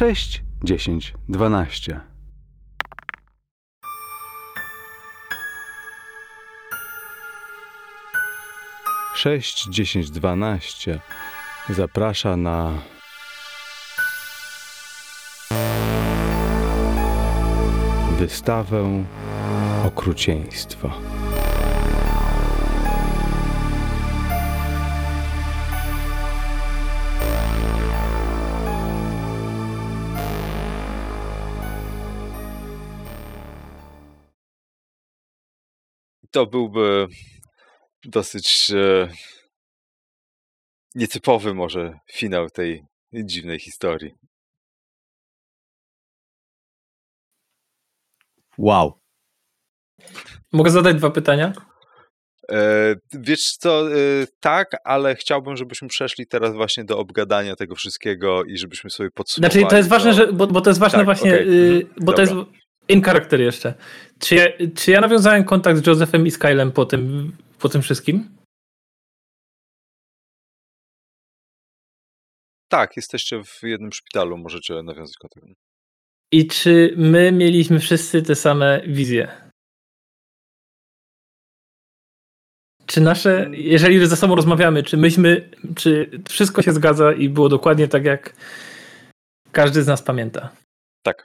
6, 10, 12. Sześć, 10, 12 zaprasza na... wystawę okrucieństwa. To byłby dosyć nietypowy może finał tej dziwnej historii. Wow. Mogę zadać dwa pytania? Wiesz co, tak, ale chciałbym, żebyśmy przeszli teraz właśnie do obgadania tego wszystkiego i żebyśmy sobie podsumowali. Znaczy to jest ważne, bo to jest ważne tak, właśnie, okay. Bo Dobra. To jest in character jeszcze. Czy ja nawiązałem kontakt z Josephem i z Kylem po tym wszystkim? Tak, jesteście w jednym szpitalu, możecie nawiązać kontakt. I czy my mieliśmy wszyscy te same wizje? Czy nasze, jeżeli ze sobą rozmawiamy, czy wszystko się zgadza i było dokładnie tak, jak każdy z nas pamięta? Tak.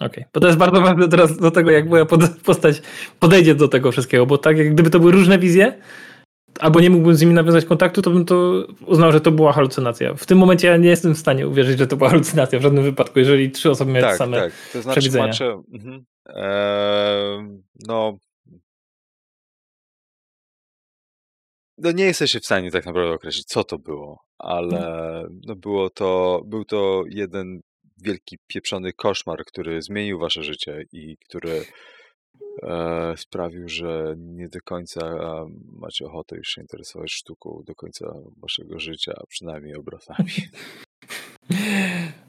Okej, bo to jest bardzo ważne teraz do tego, jak moja postać podejdzie do tego wszystkiego, bo tak jak gdyby to były różne wizje, albo nie mógłbym z nimi nawiązać kontaktu, to bym to uznał, że to była halucynacja. W tym momencie ja nie jestem w stanie uwierzyć, że to była halucynacja w żadnym wypadku, jeżeli trzy osoby miały same to znaczy, przewidzenia. No nie jesteś w stanie tak naprawdę określić, co to było, ale był to jeden wielki pieprzony koszmar, który zmienił wasze życie i który sprawił, że nie do końca macie ochotę już się interesować sztuką do końca waszego życia, a przynajmniej obrazami.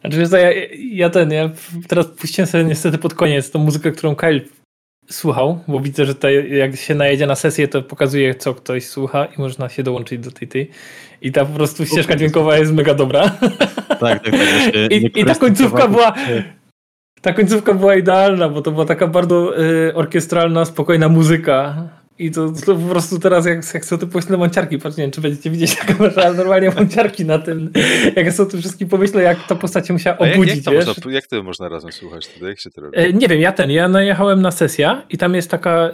Znaczy, ja teraz puściłem sobie niestety pod koniec tą muzykę, którą Kyle słuchał, bo widzę, że jak się najedzie na sesję, to pokazuje, co ktoś słucha i można się dołączyć do tej. I ta po prostu ścieżka dźwiękowa jest mega dobra. Tak. I ta końcówka była... Ta końcówka była idealna, bo to była taka bardzo orkiestralna, spokojna muzyka. I to po prostu teraz, jak są te pomyślne mąciarki, patrz, nie wiem, czy będziecie widzieć ale normalnie mąciarki na tym. Jak są o tym wszystkim pomyślę, jak ta postać się musiała obudzić, jak to można razem słuchać? Wtedy? Jak się to robi? Nie wiem, ja najechałem na sesję i tam jest taka...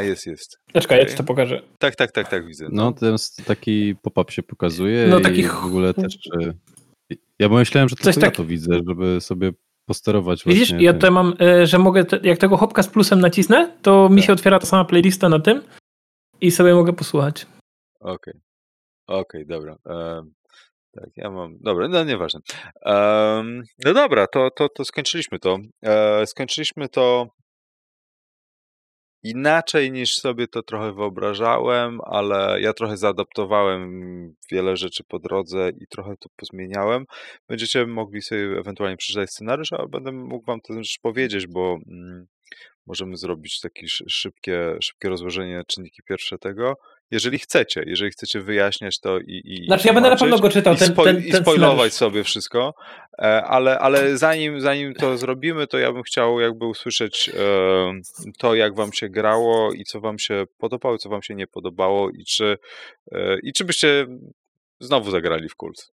jest. Czekaj, okay. Ja ci to pokażę. Tak, widzę. No, ten taki pop-up się pokazuje w ogóle też... Ja myślałem, że to widzę, żeby sobie... posterować właśnie. Widzisz, ja tutaj mam, że mogę, jak tego hopka z plusem nacisnę, to mi się otwiera ta sama playlista na tym i sobie mogę posłuchać. Okej, dobra. Tak, ja mam, dobra, no nieważne. No dobra, to skończyliśmy to. Skończyliśmy to inaczej niż sobie to trochę wyobrażałem, ale ja trochę zaadaptowałem wiele rzeczy po drodze i trochę to pozmieniałem. Będziecie mogli sobie ewentualnie przeczytać scenariusz, ale będę mógł wam to też powiedzieć, bo możemy zrobić takie szybkie rozłożenie czynniki pierwsze tego. Jeżeli chcecie wyjaśniać to i znaczy, ja będę na pewno go czytał i spoilować sobie wszystko, ale zanim to zrobimy, to ja bym chciał jakby usłyszeć to, jak wam się grało i co wam się podobało, co wam się nie podobało i czy byście znowu zagrali w Kult.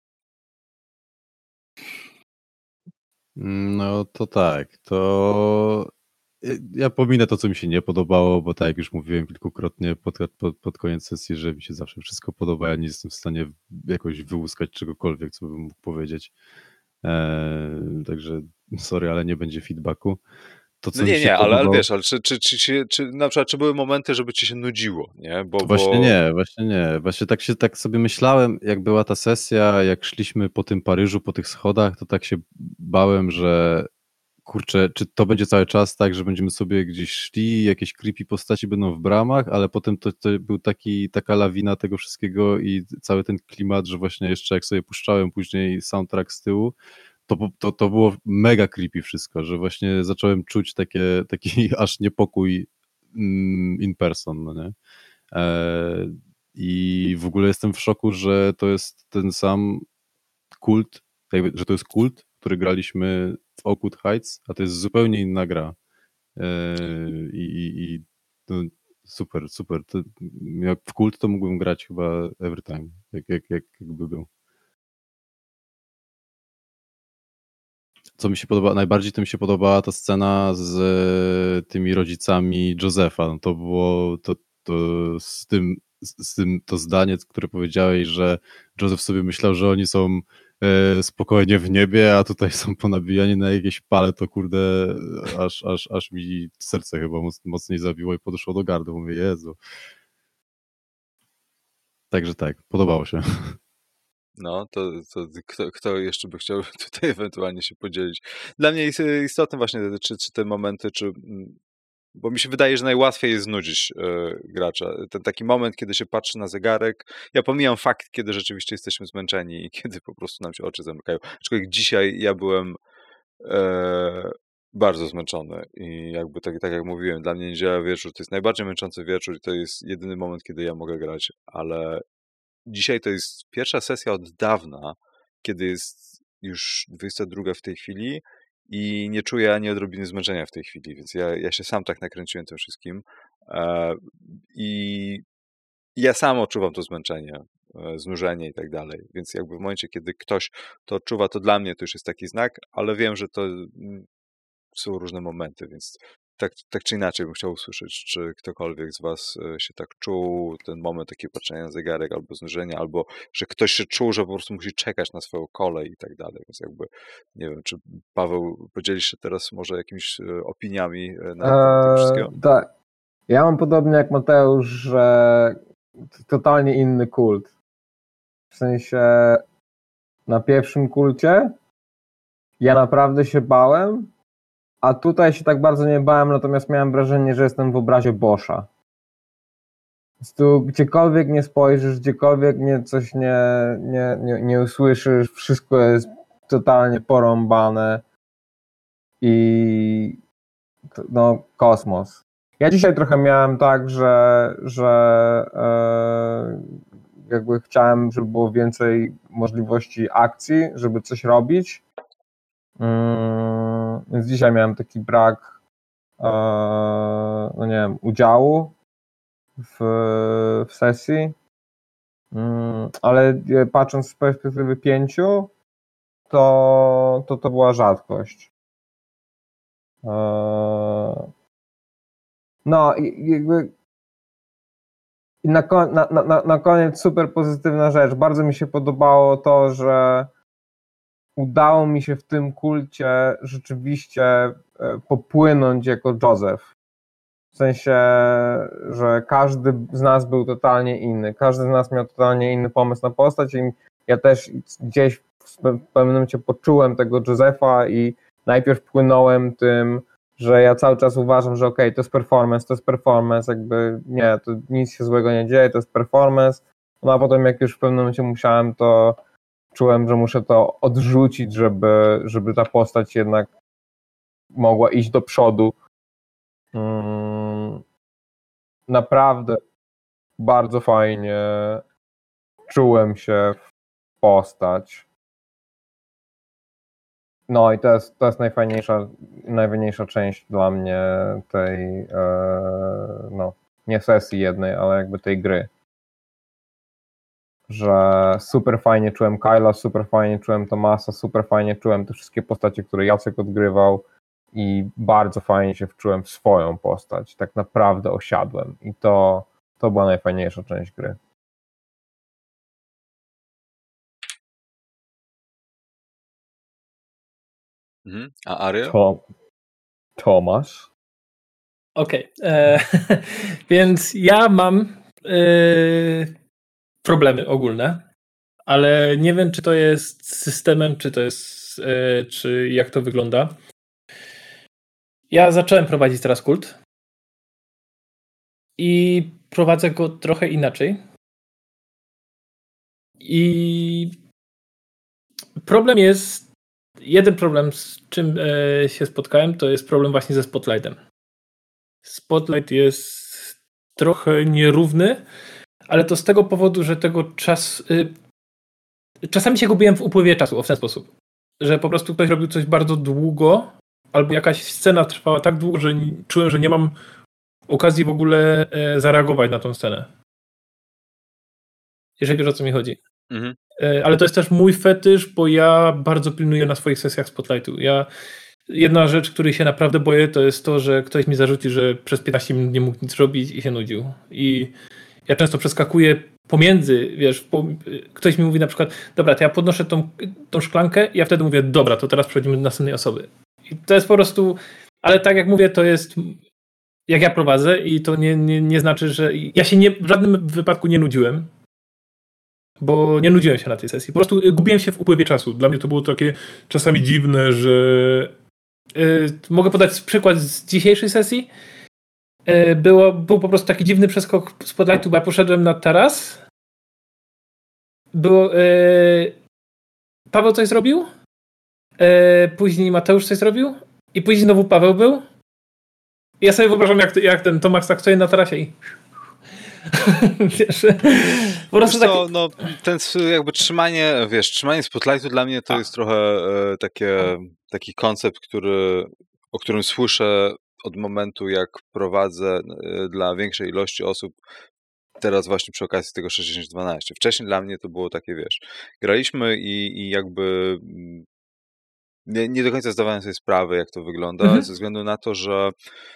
No to tak, to... Ja pominę to, co mi się nie podobało, bo tak jak już mówiłem kilkukrotnie pod koniec sesji, że mi się zawsze wszystko podoba, ja nie jestem w stanie jakoś wyłuskać czegokolwiek, co bym mógł powiedzieć. Także sorry, ale nie będzie feedbacku. To, co mi się podobało... ale wiesz, ale czy na przykład czy były momenty, żeby ci się nudziło? Nie? Właśnie nie. Właśnie tak sobie myślałem, jak była ta sesja, jak szliśmy po tym Paryżu, po tych schodach, to tak się bałem, że kurczę, czy to będzie cały czas tak, że będziemy sobie gdzieś szli, jakieś creepy postaci będą w bramach, ale potem to był taka lawina tego wszystkiego i cały ten klimat, że właśnie jeszcze jak sobie puszczałem później soundtrack z tyłu, to było mega creepy wszystko, że właśnie zacząłem czuć taki aż niepokój in person, no nie? I w ogóle jestem w szoku, że to jest ten sam kult, że to jest kult, który graliśmy w Oakwood Heights, a to jest zupełnie inna gra. I no, super, super. To, jak w Kult to mógłbym grać chyba every time, jakby był. Co mi się podoba, najbardziej to mi się podobała ta scena z tymi rodzicami Josepha. No to było z tym to zdanie, które powiedziałeś, że Joseph sobie myślał, że oni są spokojnie w niebie, a tutaj są ponabijani na jakieś pale, to kurde, aż mi serce chyba mocniej zabiło i podeszło do gardła. Mówię, Jezu. Także tak, podobało się. No, to kto jeszcze by chciał tutaj ewentualnie się podzielić? Dla mnie istotne właśnie czy te momenty, bo mi się wydaje, że najłatwiej jest znudzić gracza. Ten taki moment, kiedy się patrzy na zegarek. Ja pomijam fakt, kiedy rzeczywiście jesteśmy zmęczeni i kiedy po prostu nam się oczy zamykają. Aczkolwiek dzisiaj ja byłem bardzo zmęczony i jakby tak jak mówiłem, dla mnie niedziela wieczór to jest najbardziej męczący wieczór i to jest jedyny moment, kiedy ja mogę grać, ale dzisiaj to jest pierwsza sesja od dawna, kiedy jest już 22 w tej chwili i nie czuję ani odrobiny zmęczenia w tej chwili, więc ja się sam tak nakręciłem tym wszystkim i ja sam odczuwam to zmęczenie, znużenie i tak dalej, więc jakby w momencie, kiedy ktoś to odczuwa, to dla mnie to już jest taki znak, ale wiem, że to są różne momenty, więc tak czy inaczej bym chciał usłyszeć, czy ktokolwiek z was się tak czuł, ten moment takiego patrzenia na zegarek albo znużenia, albo że ktoś się czuł, że po prostu musi czekać na swoją kolej i tak dalej. Więc jakby, nie wiem, czy Paweł podzielisz się teraz może jakimiś opiniami na tym wszystkim? Tak. Ja mam podobnie jak Mateusz, że totalnie inny kult. W sensie na pierwszym kulcie ja naprawdę się bałem, a tutaj się tak bardzo nie bałem, natomiast miałem wrażenie, że jestem w obrazie Boscha. Tu gdziekolwiek nie spojrzysz, gdziekolwiek nie usłyszysz, wszystko jest totalnie porąbane i no kosmos. Ja dzisiaj trochę miałem tak, że jakby chciałem, żeby było więcej możliwości akcji, żeby coś robić. Więc dzisiaj miałem taki brak no nie wiem, udziału w sesji, ale patrząc z perspektywy 5 to była rzadkość. No i jakby na koniec super pozytywna rzecz, bardzo mi się podobało to, że udało mi się w tym kulcie rzeczywiście popłynąć jako Joseph. W sensie, że każdy z nas był totalnie inny. Każdy z nas miał totalnie inny pomysł na postać i ja też gdzieś w pewnym momencie poczułem tego Josepha i najpierw płynąłem tym, że ja cały czas uważam, że okej, to jest performance, jakby nie, to nic się złego nie dzieje, to jest performance. No a potem jak już w pewnym momencie musiałem, to czułem, że muszę to odrzucić, żeby ta postać jednak mogła iść do przodu. Naprawdę bardzo fajnie czułem się w postać. No i to jest najfajniejsza część dla mnie tej no nie sesji jednej, ale jakby tej gry. Że super fajnie czułem Kyla, super fajnie czułem Tomasa, super fajnie czułem te wszystkie postacie, które Jacek odgrywał i bardzo fajnie się wczułem w swoją postać. Tak naprawdę osiadłem i to była najfajniejsza część gry. A Ariel? Tomasz? Okej. Więc ja mam problemy ogólne, ale nie wiem, czy to jest systemem, czy jak to wygląda. Ja zacząłem prowadzić teraz kult i prowadzę go trochę inaczej. I problem jest, jeden problem, z czym się spotkałem, to jest problem właśnie ze spotlightem. Spotlight jest trochę nierówny, ale to z tego powodu, że czasami się gubiłem w upływie czasu, w ten sposób. że po prostu ktoś robił coś bardzo długo, albo jakaś scena trwała tak długo, że czułem, że nie mam okazji w ogóle zareagować na tą scenę. Jeżeli wiesz, o co mi chodzi. Mhm. Ale to jest też mój fetysz, bo ja bardzo pilnuję na swoich sesjach Spotlightu. Jedna rzecz, której się naprawdę boję, to jest to, że ktoś mi zarzuci, że przez 15 minut nie mógł nic robić i się nudził. I ja często przeskakuję pomiędzy, wiesz, ktoś mi mówi na przykład, dobra, to ja podnoszę tą szklankę i ja wtedy mówię, dobra, to teraz przechodzimy do następnej osoby. I to jest po prostu, ale tak jak mówię, to jest, jak ja prowadzę i to nie znaczy, że ja się w żadnym wypadku nie nudziłem, bo nie nudziłem się na tej sesji. Po prostu gubiłem się w upływie czasu. Dla mnie to było takie czasami dziwne, że mogę podać przykład z dzisiejszej sesji. Był po prostu taki dziwny przeskok z Spotlightu, bo ja poszedłem na taras. Paweł coś zrobił, później Mateusz coś zrobił i później znowu Paweł był. I ja sobie wyobrażam, jak ten Tomasz tak stoi na tarasie i wiesz, po prostu tak... No, ten jakby trzymanie Spotlightu dla mnie to jest trochę taki koncept, o którym słyszę od momentu, jak prowadzę dla większej ilości osób, teraz właśnie przy okazji tego 6-12. Wcześniej dla mnie to było takie, wiesz, graliśmy i jakby nie do końca zdawałem sobie sprawy, jak to wygląda, ze względu na to, że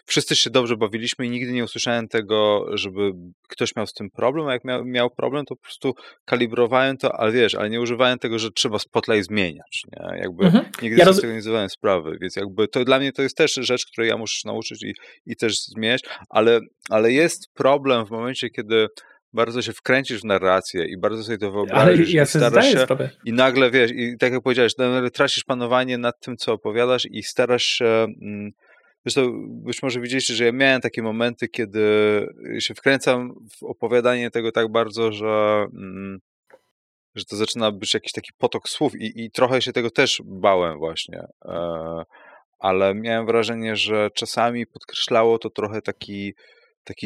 wszyscy się dobrze bawiliśmy i nigdy nie usłyszałem tego, żeby ktoś miał z tym problem, a jak miał problem, to po prostu kalibrowałem to, ale wiesz, ale nie używałem tego, że trzeba Spotlight zmieniać, nie? Jakby nigdy sobie tego nie zdawałem sprawy, więc jakby to dla mnie to jest też rzecz, której ja muszę się nauczyć i też zmieniać, ale jest problem w momencie, kiedy bardzo się wkręcisz w narrację i bardzo sobie to wyobrażasz i starasz się i nagle, wiesz, i tak jak powiedziałeś, nagle tracisz panowanie nad tym, co opowiadasz i starasz się, zresztą być może widzieliście, że ja miałem takie momenty, kiedy się wkręcam w opowiadanie tego tak bardzo, że to zaczyna być jakiś taki potok słów i trochę się tego też bałem właśnie, ale miałem wrażenie, że czasami podkreślało to trochę taki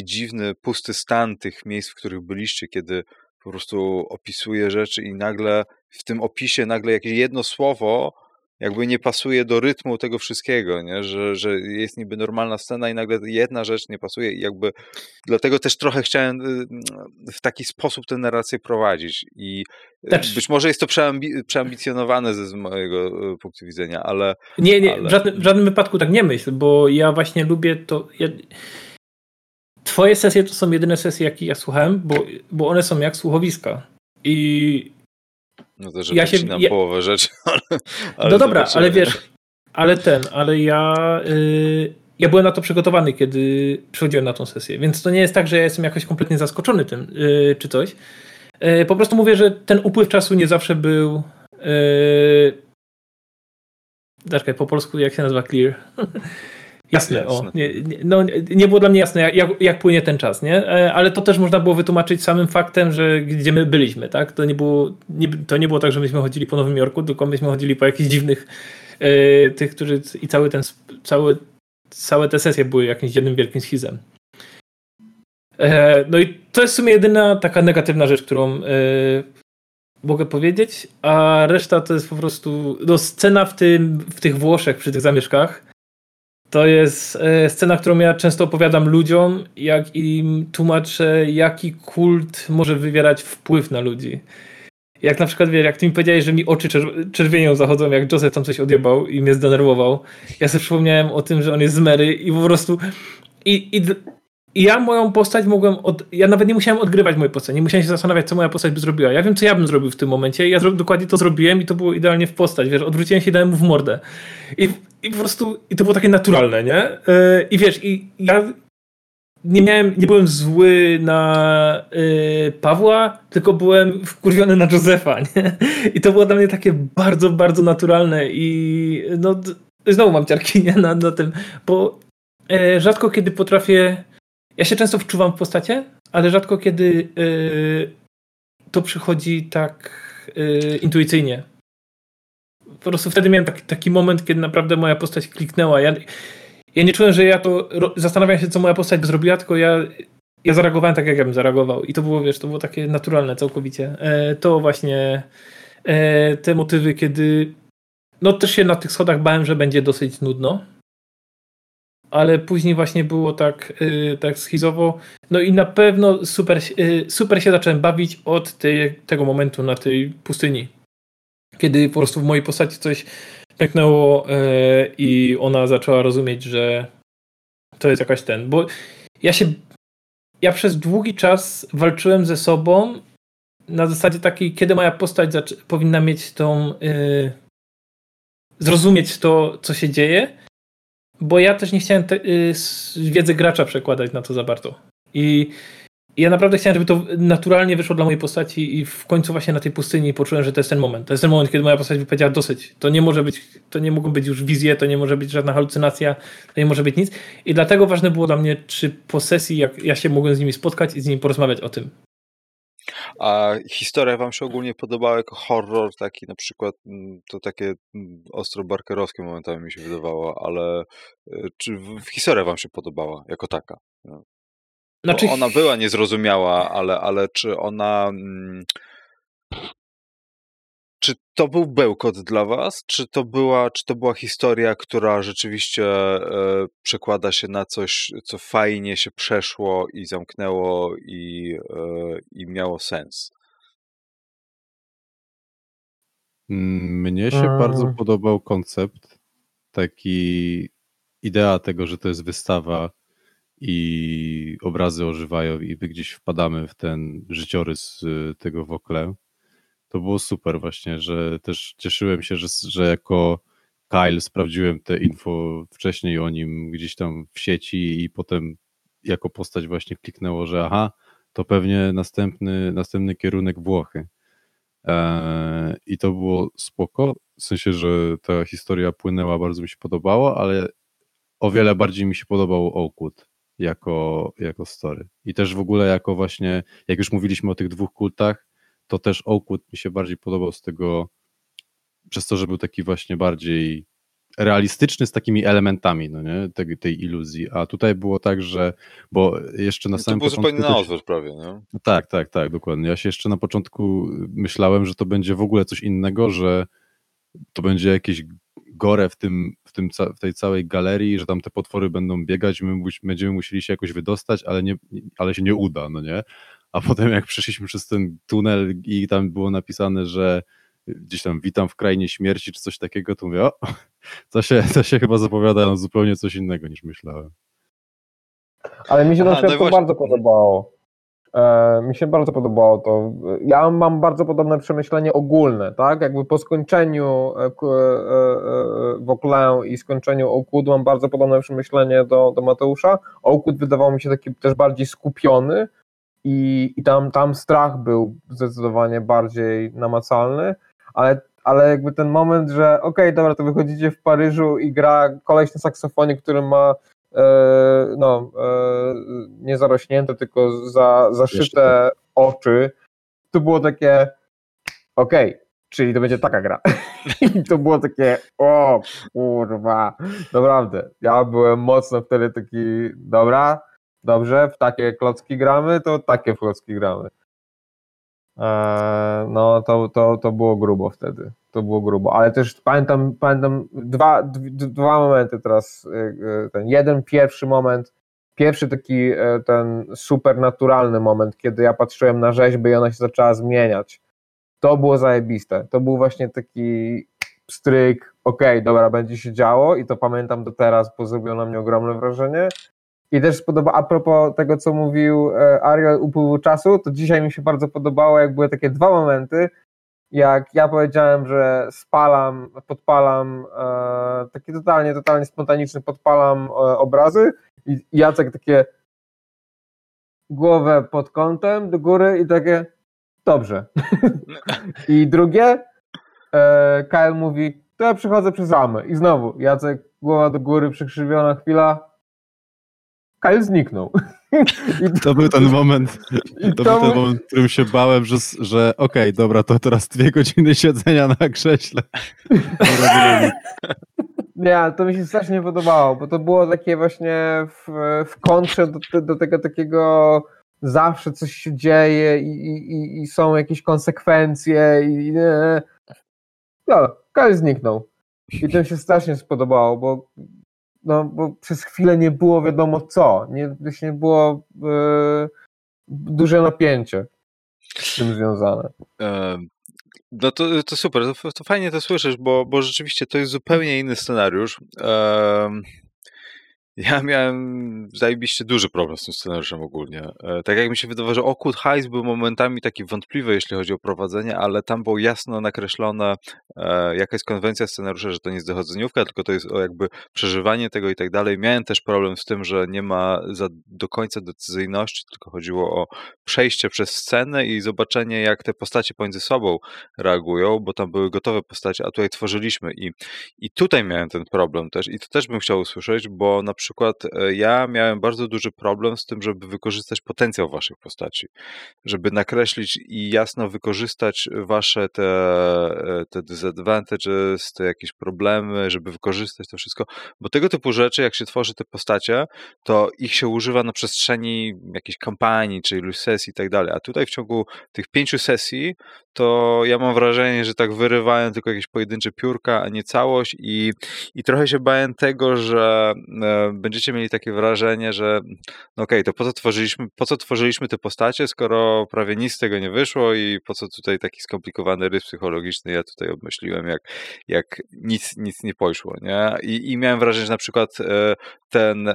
dziwny, pusty stan tych miejsc, w których byliście, kiedy po prostu opisuję rzeczy i nagle w tym opisie jakieś jedno słowo jakby nie pasuje do rytmu tego wszystkiego, nie? Że jest niby normalna scena i nagle jedna rzecz nie pasuje i jakby dlatego też trochę chciałem w taki sposób tę narrację prowadzić i być może jest to przeambicjonowane z mojego punktu widzenia, ale... Nie, w żadnym wypadku tak nie myśl, bo ja właśnie lubię to... Twoje sesje to są jedyne sesje, jakie ja słuchałem, bo one są jak słuchowiska. I no to, że ja wycinam połowę rzeczy. Ale no dobra, zobaczymy. Ale wiesz, ja byłem na to przygotowany, kiedy przychodziłem na tą sesję, więc to nie jest tak, że ja jestem jakoś kompletnie zaskoczony tym czy coś. Po prostu mówię, że ten upływ czasu nie zawsze był... Zaczekaj, po polsku jak się nazywa clear? Jasne. O. Nie było dla mnie jasne, jak płynie ten czas, nie? Ale to też można było wytłumaczyć samym faktem, że gdzie my byliśmy, tak? To nie było tak, że myśmy chodzili po Nowym Jorku, tylko myśmy chodzili po jakichś dziwnych tych, którzy i całe te sesje były jakimś jednym wielkim schizem. No i to jest w sumie jedyna taka negatywna rzecz, którą mogę powiedzieć, a reszta to jest po prostu scena w tych Włoszech przy tych zamieszkach. To jest scena, którą ja często opowiadam ludziom, jak im tłumaczę, jaki kult może wywierać wpływ na ludzi. Jak na przykład, wiesz, jak ty mi powiedziałeś, że mi oczy czerwienią zachodzą, jak Joseph tam coś odjebał i mnie zdenerwował. Ja sobie przypomniałem o tym, że on jest z Mary i po prostu... I ja moją postać mogłem... Ja nawet nie musiałem odgrywać mojej postaci, nie musiałem się zastanawiać, co moja postać by zrobiła. Ja wiem, co ja bym zrobił w tym momencie. Ja dokładnie to zrobiłem i to było idealnie w postać. Wiesz, odwróciłem się i dałem mu w mordę. I po prostu... I to było takie naturalne, nie? I wiesz, i ja nie byłem zły na Pawła, tylko byłem wkurwiony na Josefa, nie? I to było dla mnie takie bardzo, bardzo naturalne i no... Znowu mam ciarki, nie? Na tym, bo rzadko kiedy potrafię... Ja się często wczuwam w postacie, ale rzadko kiedy to przychodzi tak intuicyjnie. Po prostu wtedy miałem taki moment, kiedy naprawdę moja postać kliknęła. Ja nie czułem, że ja to... Zastanawiam się, co moja postać by zrobiła, tylko ja zareagowałem tak, jak ja bym zareagował. I to było, wiesz, to było takie naturalne całkowicie. To właśnie te motywy, kiedy No też się na tych schodach bałem, że będzie dosyć nudno. Ale później właśnie było tak schizowo. No i na pewno super się zacząłem bawić od tego momentu na tej pustyni. Kiedy po prostu w mojej postaci coś pęknęło i ona zaczęła rozumieć, że to jest jakaś ten. Bo ja przez długi czas walczyłem ze sobą na zasadzie takiej, kiedy moja postać powinna mieć tą... zrozumieć to, co się dzieje. Bo ja też nie chciałem wiedzy gracza przekładać na to za bardzo. I ja naprawdę chciałem, żeby to naturalnie wyszło dla mojej postaci i w końcu właśnie na tej pustyni poczułem, że to jest ten moment. To jest ten moment, kiedy moja postać wypowiedziała dosyć. To nie mogą być już wizje, to nie może być żadna halucynacja, to nie może być nic. I dlatego ważne było dla mnie, czy po sesji, jak ja się mogłem z nimi spotkać i z nimi porozmawiać o tym. A historia wam się ogólnie podobała jako horror taki, na przykład to takie ostro barkerowskie momentami mi się wydawało, ale czy historia wam się podobała jako taka? No. Znaczy... Ona była niezrozumiała, ale czy ona... Czy to był bełkot dla was? Czy to była historia, która rzeczywiście przekłada się na coś, co fajnie się przeszło i zamknęło i miało sens? Mnie się bardzo podobał koncept, taki idea tego, że to jest wystawa i obrazy ożywają i my gdzieś wpadamy w ten życiorys tego Wokle. To było super właśnie, że też cieszyłem się, że jako Kyle sprawdziłem te info wcześniej o nim gdzieś tam w sieci i potem jako postać właśnie kliknęło, że aha, to pewnie następny kierunek Włochy. I to było spoko, w sensie, że ta historia płynęła, bardzo mi się podobało, ale o wiele bardziej mi się podobał Oakwood jako story. I też w ogóle jako właśnie, jak już mówiliśmy o tych dwóch kultach, to też Oakwood mi się bardziej podobał przez to, że był taki właśnie bardziej realistyczny z takimi elementami, no nie? Tej iluzji. A tutaj było tak, że bo jeszcze na samym początku... To był zupełnie na odwrót prawie, nie? Tak, dokładnie. Ja się jeszcze na początku myślałem, że to będzie w ogóle coś innego, że to będzie jakieś gore w tej całej galerii, że tam te potwory będą biegać, my będziemy musieli się jakoś wydostać, ale się nie uda, no nie? A potem jak przeszliśmy przez ten tunel i tam było napisane, że gdzieś tam witam w krainie śmierci czy coś takiego, to mówię, o, to się chyba zapowiada na zupełnie coś innego niż myślałem. Ale mi się to bardzo podobało. Mi się bardzo podobało to. Ja mam bardzo podobne przemyślenie ogólne, tak? Jakby po skończeniu Wokle i skończeniu Oakwood mam bardzo podobne przemyślenie do Mateusza. Oakwood wydawał mi się taki też bardziej skupiony, i tam strach był zdecydowanie bardziej namacalny, ale jakby ten moment, że okej, dobra, to wychodzicie w Paryżu i gra koleś na saksofonie, który ma nie zarośnięte, tylko zaszyte oczy, to było takie okej, czyli to będzie taka gra. I to było takie o kurwa, naprawdę, ja byłem mocno wtedy taki, dobra, dobrze, w takie klocki gramy, to takie klocki gramy. To było grubo wtedy. To było grubo, ale też pamiętam dwa momenty teraz. Ten jeden pierwszy moment, pierwszy taki ten supernaturalny moment, kiedy ja patrzyłem na rzeźbę i ona się zaczęła zmieniać. To było zajebiste. To był właśnie taki pstryk, dobra, będzie się działo i to pamiętam do teraz, bo zrobiło na mnie ogromne wrażenie. I też podoba, a propos tego, co mówił Ariel, upływu czasu, to dzisiaj mi się bardzo podobało, jak były takie dwa momenty, jak ja powiedziałem, że podpalam, taki totalnie spontaniczny, podpalam obrazy i Jacek takie głowę pod kątem do góry i takie dobrze. I drugie, Kyle mówi, to ja przychodzę przez ramę i znowu Jacek, głowa do góry, przykrzywiona chwila, Kyle zniknął. To był ten moment, w którym się bałem, że dobra, to teraz 2 godziny siedzenia na krześle. Nie, ale to mi się strasznie podobało, bo to było takie właśnie w kontrze do tego takiego zawsze coś się dzieje i są jakieś konsekwencje. No, Kyle zniknął. I to mi się strasznie spodobało, bo przez chwilę nie było wiadomo co. Nie było duże napięcie z tym związane. No to super, to fajnie to słyszysz, bo rzeczywiście to jest zupełnie inny scenariusz. Ja miałem zajebiście duży problem z tym scenariuszem ogólnie. Tak jak mi się wydawało, że Oakwood Heights był momentami taki wątpliwy, jeśli chodzi o prowadzenie, ale tam było jasno nakreślone, jaka jest konwencja scenariusza, że to nie jest dochodzeniówka, tylko to jest jakby przeżywanie tego i tak dalej. Miałem też problem z tym, że nie ma do końca decyzyjności, tylko chodziło o przejście przez scenę i zobaczenie, jak te postacie pomiędzy sobą reagują, bo tam były gotowe postacie, a tutaj tworzyliśmy i tutaj miałem ten problem też i to też bym chciał usłyszeć, bo na przykład ja miałem bardzo duży problem z tym, żeby wykorzystać potencjał waszych postaci, żeby nakreślić i jasno wykorzystać wasze te disadvantages, te jakieś problemy, żeby wykorzystać to wszystko, bo tego typu rzeczy, jak się tworzy te postacie, to ich się używa na przestrzeni jakiejś kampanii, czy iluś sesji i tak dalej, a tutaj w ciągu tych 5 sesji to ja mam wrażenie, że tak wyrywają tylko jakieś pojedyncze piórka, a nie całość i trochę się bałem tego, że będziecie mieli takie wrażenie, że okej, to po co tworzyliśmy te postacie, skoro prawie nic z tego nie wyszło i po co tutaj taki skomplikowany rys psychologiczny, ja tutaj obmyśliłem, jak nic nie poszło, nie? I miałem wrażenie, że na przykład ten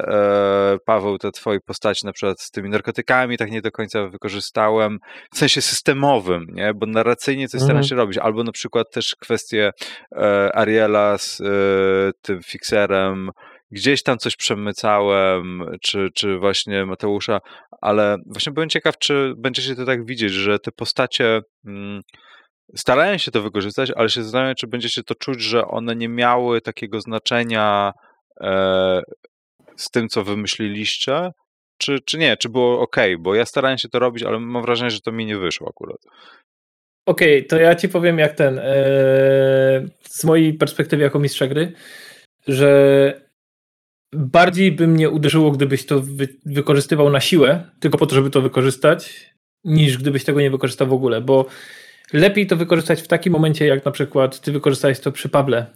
Paweł, te twoje postacie na przykład z tymi narkotykami tak nie do końca wykorzystałem w sensie systemowym, nie? Bo narracyjnie coś staram się robić, albo na przykład też kwestię Ariela z tym fikserem, gdzieś tam coś przemycałem, czy właśnie Mateusza, ale właśnie byłem ciekaw, czy będziecie to tak widzieć, że te postacie starają się to wykorzystać, ale się zastanawiam, czy będziecie to czuć, że one nie miały takiego znaczenia z tym, co wymyśliliście, czy nie, czy było okej, bo ja starałem się to robić, ale mam wrażenie, że to mi nie wyszło akurat. Okej, to ja ci powiem jak z mojej perspektywy jako mistrza gry, że bardziej by mnie uderzyło, gdybyś to wykorzystywał na siłę, tylko po to, żeby to wykorzystać, niż gdybyś tego nie wykorzystał w ogóle, bo lepiej to wykorzystać w takim momencie, jak na przykład ty wykorzystałeś to przy Pawle,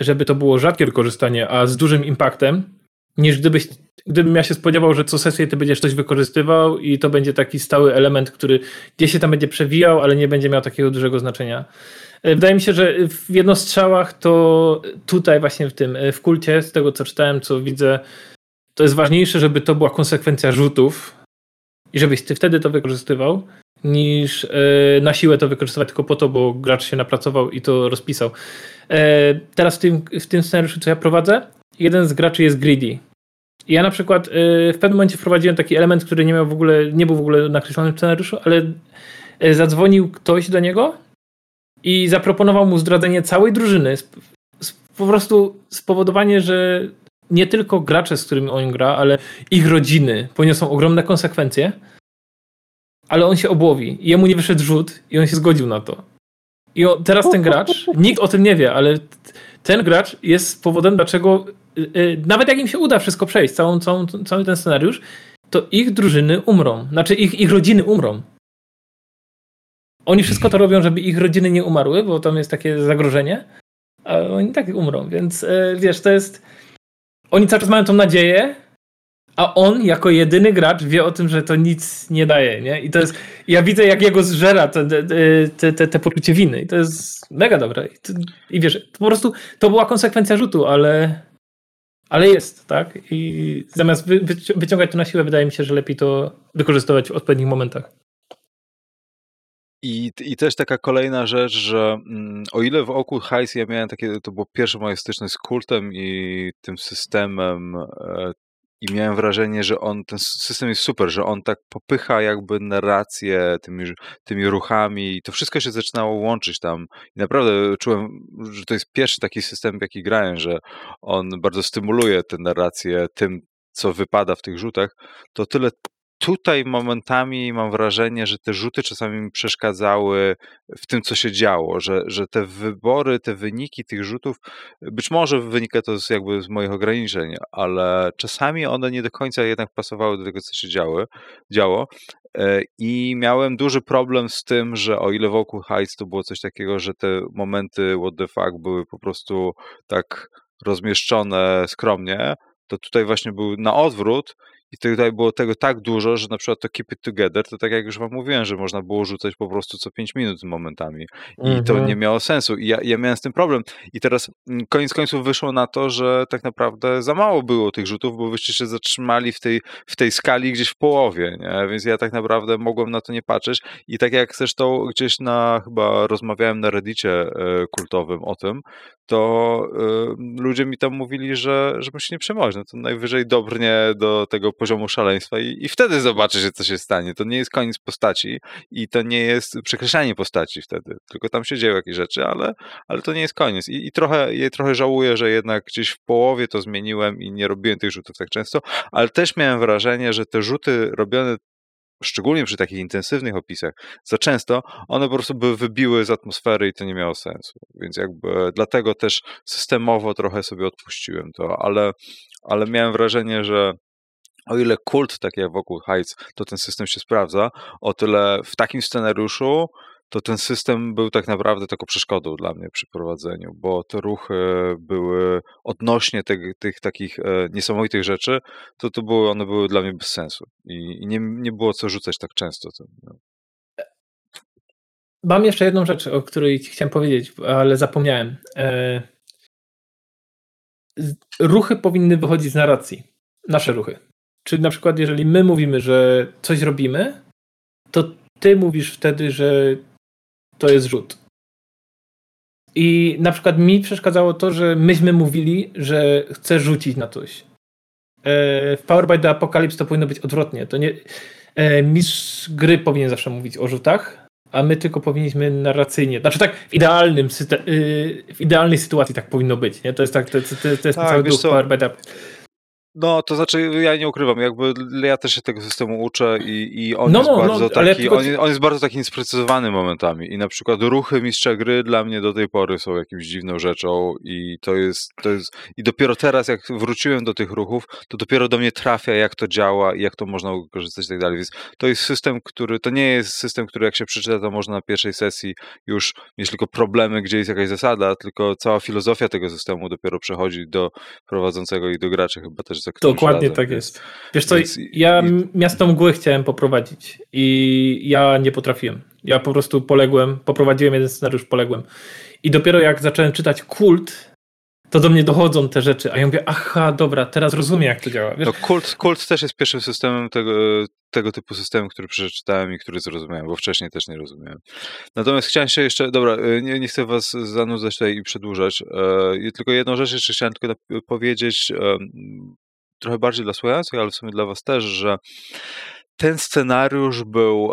żeby to było rzadkie wykorzystanie, a z dużym impaktem, niż gdybym ja się spodziewał, że co sesję ty będziesz coś wykorzystywał i to będzie taki stały element, który gdzieś się tam będzie przewijał, ale nie będzie miał takiego dużego znaczenia. Wydaje mi się, że w jednostrzałach to tutaj właśnie w kulcie, z tego co czytałem, co widzę, to jest ważniejsze, żeby to była konsekwencja rzutów i żebyś ty wtedy to wykorzystywał, niż na siłę to wykorzystywać tylko po to, bo gracz się napracował i to rozpisał. Teraz w tym scenariuszu, co ja prowadzę, jeden z graczy jest greedy. Ja na przykład w pewnym momencie wprowadziłem taki element, który nie był w ogóle nakreślony w scenariuszu, ale zadzwonił ktoś do niego i zaproponował mu zdradzenie całej drużyny. Po prostu spowodowanie, że nie tylko gracze, z którymi on gra, ale ich rodziny poniosą ogromne konsekwencje, ale on się obłowi. Jemu nie wyszedł rzut i on się zgodził na to. I teraz ten gracz, nikt o tym nie wie, ale ten gracz jest powodem, dlaczego nawet jak im się uda wszystko przejść, cały ten scenariusz, to ich drużyny umrą. Znaczy ich rodziny umrą. Oni wszystko to robią, żeby ich rodziny nie umarły, bo tam jest takie zagrożenie, a oni tak umrą, więc wiesz, to jest... Oni cały czas mają tą nadzieję, a on jako jedyny gracz wie o tym, że to nic nie daje, nie? I to jest... Ja widzę, jak jego zżera te poczucie winy i to jest mega dobre. I wiesz, po prostu to była konsekwencja rzutu, ale jest, tak? I zamiast wyciągać to na siłę, wydaje mi się, że lepiej to wykorzystywać w odpowiednich momentach. I też taka kolejna rzecz, że o ile w Oakwood Heights ja miałem takie, to było pierwsze moje styczność z kultem i tym systemem i miałem wrażenie, że ten system jest super, że on tak popycha jakby narrację tymi ruchami i to wszystko się zaczynało łączyć tam. I naprawdę czułem, że to jest pierwszy taki system, w jaki grałem, że on bardzo stymuluje tę narrację tym, co wypada w tych rzutach, to tyle tutaj momentami mam wrażenie, że te rzuty czasami mi przeszkadzały w tym, co się działo, że te wybory, te wyniki tych rzutów, być może wynika to jakby z moich ograniczeń, ale czasami one nie do końca jednak pasowały do tego, co się działo. I miałem duży problem z tym, że o ile wokół Heights to było coś takiego, że te momenty what the fuck były po prostu tak rozmieszczone skromnie, to tutaj właśnie był na odwrót i tutaj było tego tak dużo, że na przykład to Keep it together, to tak jak już wam mówiłem, że można było rzucać po prostu co 5 minut momentami i to nie miało sensu i ja miałem z tym problem i teraz koniec końców wyszło na to, że tak naprawdę za mało było tych rzutów, bo wyście się zatrzymali w tej skali gdzieś w połowie, nie? Więc ja tak naprawdę mogłem na to nie patrzeć i tak jak zresztą gdzieś chyba rozmawiałem na Reddicie kultowym o tym, to ludzie mi tam mówili, że żebym się nie przejmować, no to najwyżej dobrnie do tego poziomu szaleństwa i wtedy zobaczy się, co się stanie. To nie jest koniec postaci i to nie jest przekreślanie postaci wtedy, tylko tam się dzieją jakieś rzeczy, ale to nie jest koniec. I trochę żałuję, że jednak gdzieś w połowie to zmieniłem i nie robiłem tych rzutów tak często, ale też miałem wrażenie, że te rzuty robione szczególnie przy takich intensywnych opisach, za często one po prostu by wybiły z atmosfery i to nie miało sensu. Więc jakby dlatego też systemowo trochę sobie odpuściłem to, ale miałem wrażenie, że o ile kult, tak jak wokół Heights, to ten system się sprawdza, o tyle w takim scenariuszu to ten system był tak naprawdę taką przeszkodą dla mnie przy prowadzeniu, bo te ruchy były odnośnie tych takich niesamowitych rzeczy, one były dla mnie bez sensu i nie było co rzucać tak często. Mam jeszcze jedną rzecz, o której chciałem powiedzieć, ale zapomniałem. Ruchy powinny wychodzić z narracji. Nasze ruchy. Czyli na przykład jeżeli my mówimy, że coś robimy, to ty mówisz wtedy, że to jest rzut. I na przykład mi przeszkadzało to, że myśmy mówili, że chcę rzucić na coś. W Power by the Apocalypse to powinno być odwrotnie. To nie, mistrz gry powinien zawsze mówić o rzutach, a my tylko powinniśmy narracyjnie. Znaczy tak w idealnej sytuacji tak powinno być. Nie? To jest tak, to jest tak, cały duch Power by the Apocalypse. No, to znaczy ja nie ukrywam, jakby ja też się tego systemu uczę i on jest bardzo taki, on jest bardzo taki niesprecyzowany momentami i na przykład ruchy mistrza gry dla mnie do tej pory są jakimś dziwną rzeczą i to jest i dopiero teraz jak wróciłem do tych ruchów, to dopiero do mnie trafia jak to działa i jak to można wykorzystać i tak dalej, więc to jest system, który jak się przeczyta, to można na pierwszej sesji już mieć tylko problemy, gdzie jest jakaś zasada, tylko cała filozofia tego systemu dopiero przechodzi do prowadzącego i do graczy chyba też. Dokładnie razem, tak jest. Wiesz co, ja miasto mgły chciałem poprowadzić i ja nie potrafiłem. Ja po prostu poprowadziłem jeden scenariusz, poległem. I dopiero jak zacząłem czytać kult, to do mnie dochodzą te rzeczy, a ja mówię, aha, dobra, teraz rozumiem jak to działa. Wiesz? No, kult też jest pierwszym systemem tego typu systemu, który przeczytałem i który zrozumiałem, bo wcześniej też nie rozumiałem. Natomiast chciałem się jeszcze, dobra, nie chcę was zanudzać tutaj i przedłużać, tylko jedną rzecz jeszcze chciałem tylko powiedzieć, trochę bardziej dla słuchających, ale w sumie dla was też, że ten scenariusz był,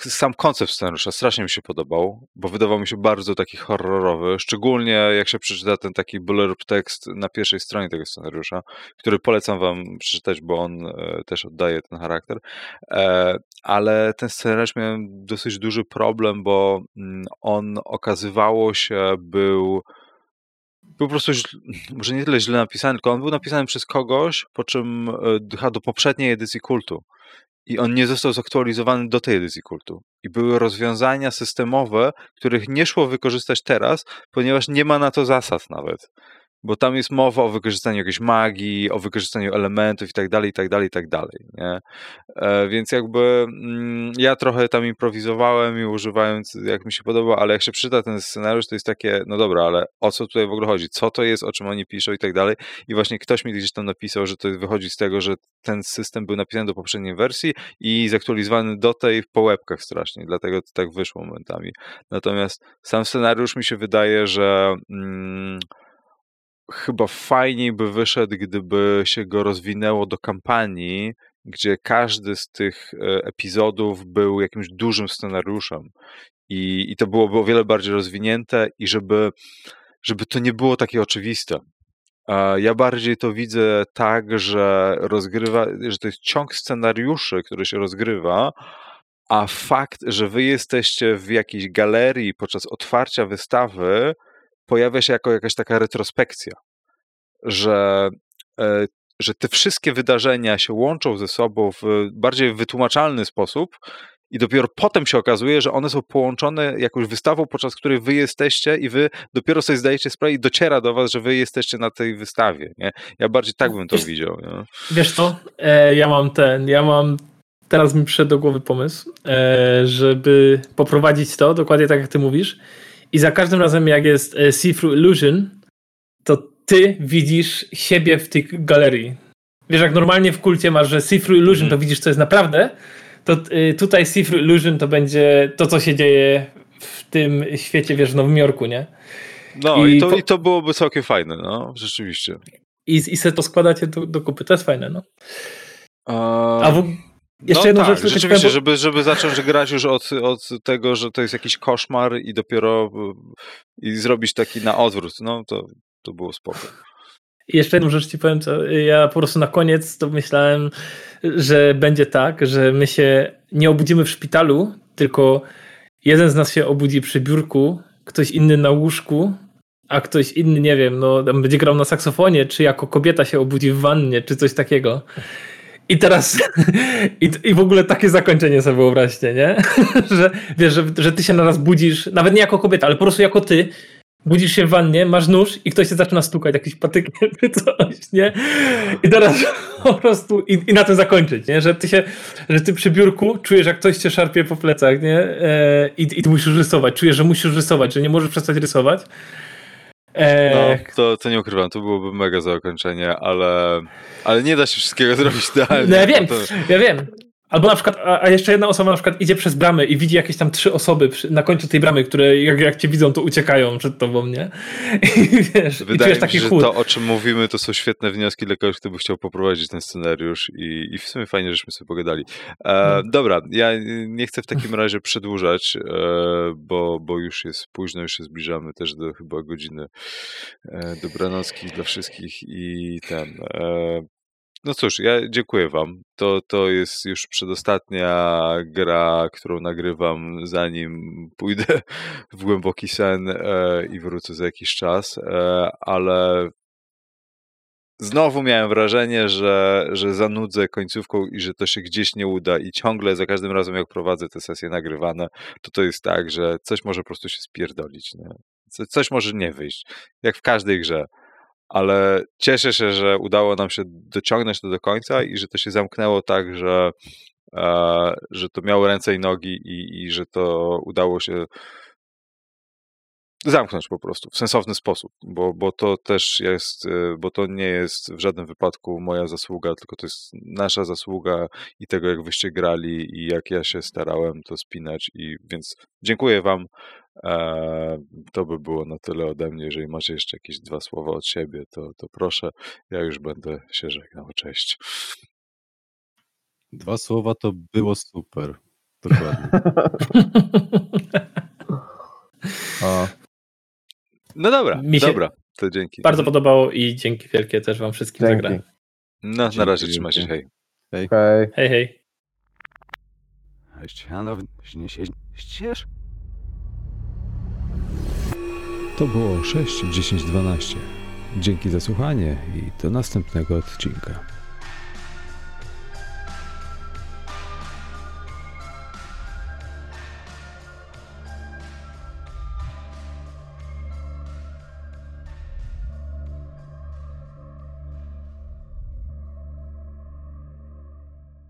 sam koncept scenariusza strasznie mi się podobał, bo wydawał mi się bardzo taki horrorowy, szczególnie jak się przeczyta ten taki blurb tekst na pierwszej stronie tego scenariusza, który polecam wam przeczytać, bo on też oddaje ten charakter, ale ten scenariusz miałem dosyć duży problem, bo on okazywało się był po prostu, może nie tyle źle napisany, tylko on był napisany przez kogoś, po czym do poprzedniej edycji kultu. I on nie został zaktualizowany do tej edycji kultu. I były rozwiązania systemowe, których nie szło wykorzystać teraz, ponieważ nie ma na to zasad nawet. Bo tam jest mowa o wykorzystaniu jakiejś magii, o wykorzystaniu elementów i tak dalej, nie? Więc jakby ja trochę tam improwizowałem i używając jak mi się podoba, ale jak się przeczyta ten scenariusz, to jest takie, no dobra, ale o co tutaj w ogóle chodzi? Co to jest, o czym oni piszą i tak dalej? I właśnie ktoś mi gdzieś tam napisał, że to wychodzi z tego, że ten system był napisany do poprzedniej wersji i zaktualizowany do tej po łebkach strasznie, dlatego to tak wyszło momentami. Natomiast sam scenariusz mi się wydaje, że chyba fajniej by wyszedł, gdyby się go rozwinęło do kampanii, gdzie każdy z tych epizodów był jakimś dużym scenariuszem. I to byłoby o wiele bardziej rozwinięte i żeby to nie było takie oczywiste. Ja bardziej to widzę tak, że to jest ciąg scenariuszy, który się rozgrywa, a fakt, że wy jesteście w jakiejś galerii podczas otwarcia wystawy, pojawia się jako jakaś taka retrospekcja, że te wszystkie wydarzenia się łączą ze sobą w bardziej wytłumaczalny sposób i dopiero potem się okazuje, że one są połączone jakąś wystawą, podczas której wy jesteście i wy dopiero sobie zdajecie sprawę i dociera do was, że wy jesteście na tej wystawie. Nie? Ja bardziej tak bym to widział. Nie? Wiesz co, ja mam teraz mi przyszedł do głowy pomysł, żeby poprowadzić to dokładnie tak, jak ty mówisz. I za każdym razem, jak jest See Through Illusion, to ty widzisz siebie w tej galerii. Wiesz, jak normalnie w kulcie masz, że See Through Illusion to widzisz, co jest naprawdę, to tutaj See Through Illusion to będzie to, co się dzieje w tym świecie, wiesz, w Nowym Jorku, nie? No i to byłoby całkiem fajne, no, rzeczywiście. I se to składacie do kupy, to jest fajne, no. Jeszcze jedną rzecz, rzeczywiście, tylko... żeby zacząć grać już od tego, że to jest jakiś koszmar i dopiero zrobić taki na odwrót, no to było spoko. Jeszcze jedną rzecz ci powiem, co ja po prostu na koniec to myślałem, że będzie tak, że my się nie obudzimy w szpitalu, tylko jeden z nas się obudzi przy biurku, ktoś inny na łóżku, a ktoś inny, nie wiem, no będzie grał na saksofonie, czy jako kobieta się obudzi w wannie, czy coś takiego. I teraz, i w ogóle takie zakończenie sobie wyobraźcie, nie? Że wiesz, że ty się naraz budzisz, nawet nie jako kobieta, ale po prostu jako ty, budzisz się w wannie, masz nóż i ktoś się zaczyna stukać jakimś patykiem czy coś, nie? I teraz po prostu, i na tym zakończyć, nie? Że ty przy biurku czujesz, jak ktoś cię szarpie po plecach, nie? I ty musisz rysować, czujesz, że musisz rysować, że nie możesz przestać rysować. No, to nie ukrywam, to byłoby mega zakończenie, ale nie da się wszystkiego zrobić dalej. No ja wiem. Albo na przykład, a jeszcze jedna osoba na przykład idzie przez bramę i widzi jakieś tam 3 osoby na końcu tej bramy, które jak cię widzą, to uciekają przed tobą, nie? I wiesz, wydaje i mi taki się, chłód. Że to, o czym mówimy, to są świetne wnioski dla kogoś, kto by chciał poprowadzić ten scenariusz i w sumie fajnie, żeśmy sobie pogadali. Dobra, ja nie chcę w takim razie przedłużać, bo już jest późno, już się zbliżamy też do chyba godziny dobranockiej dla wszystkich i ten... No cóż, ja dziękuję wam. To jest już przedostatnia gra, którą nagrywam, zanim pójdę w głęboki sen i wrócę za jakiś czas, ale znowu miałem wrażenie, że zanudzę końcówką i że to się gdzieś nie uda i ciągle za każdym razem, jak prowadzę te sesje nagrywane, to jest tak, że coś może po prostu się spierdolić. Nie? Coś może nie wyjść, jak w każdej grze. Ale cieszę się, że udało nam się dociągnąć to do końca i że to się zamknęło tak, że to miało ręce i nogi i że to udało się zamknąć po prostu w sensowny sposób, bo to też jest, bo to nie jest w żadnym wypadku moja zasługa, tylko to jest nasza zasługa i tego, jak wyście grali i jak ja się starałem to spinać, i więc dziękuję wam. To by było na tyle ode mnie. Jeżeli macie jeszcze jakieś 2 słowa od siebie, to proszę, ja już będę się żegnał. Cześć. 2 słowa to było super. Dokładnie. No dobra, mi się dobra, to dzięki. Bardzo podobało i dzięki wielkie też wam wszystkim za grę. No, dzięki, na razie trzymaj się, hej. Hej. Hej, hej. Ścież? To było 6.10.12. Dzięki za słuchanie i do następnego odcinka.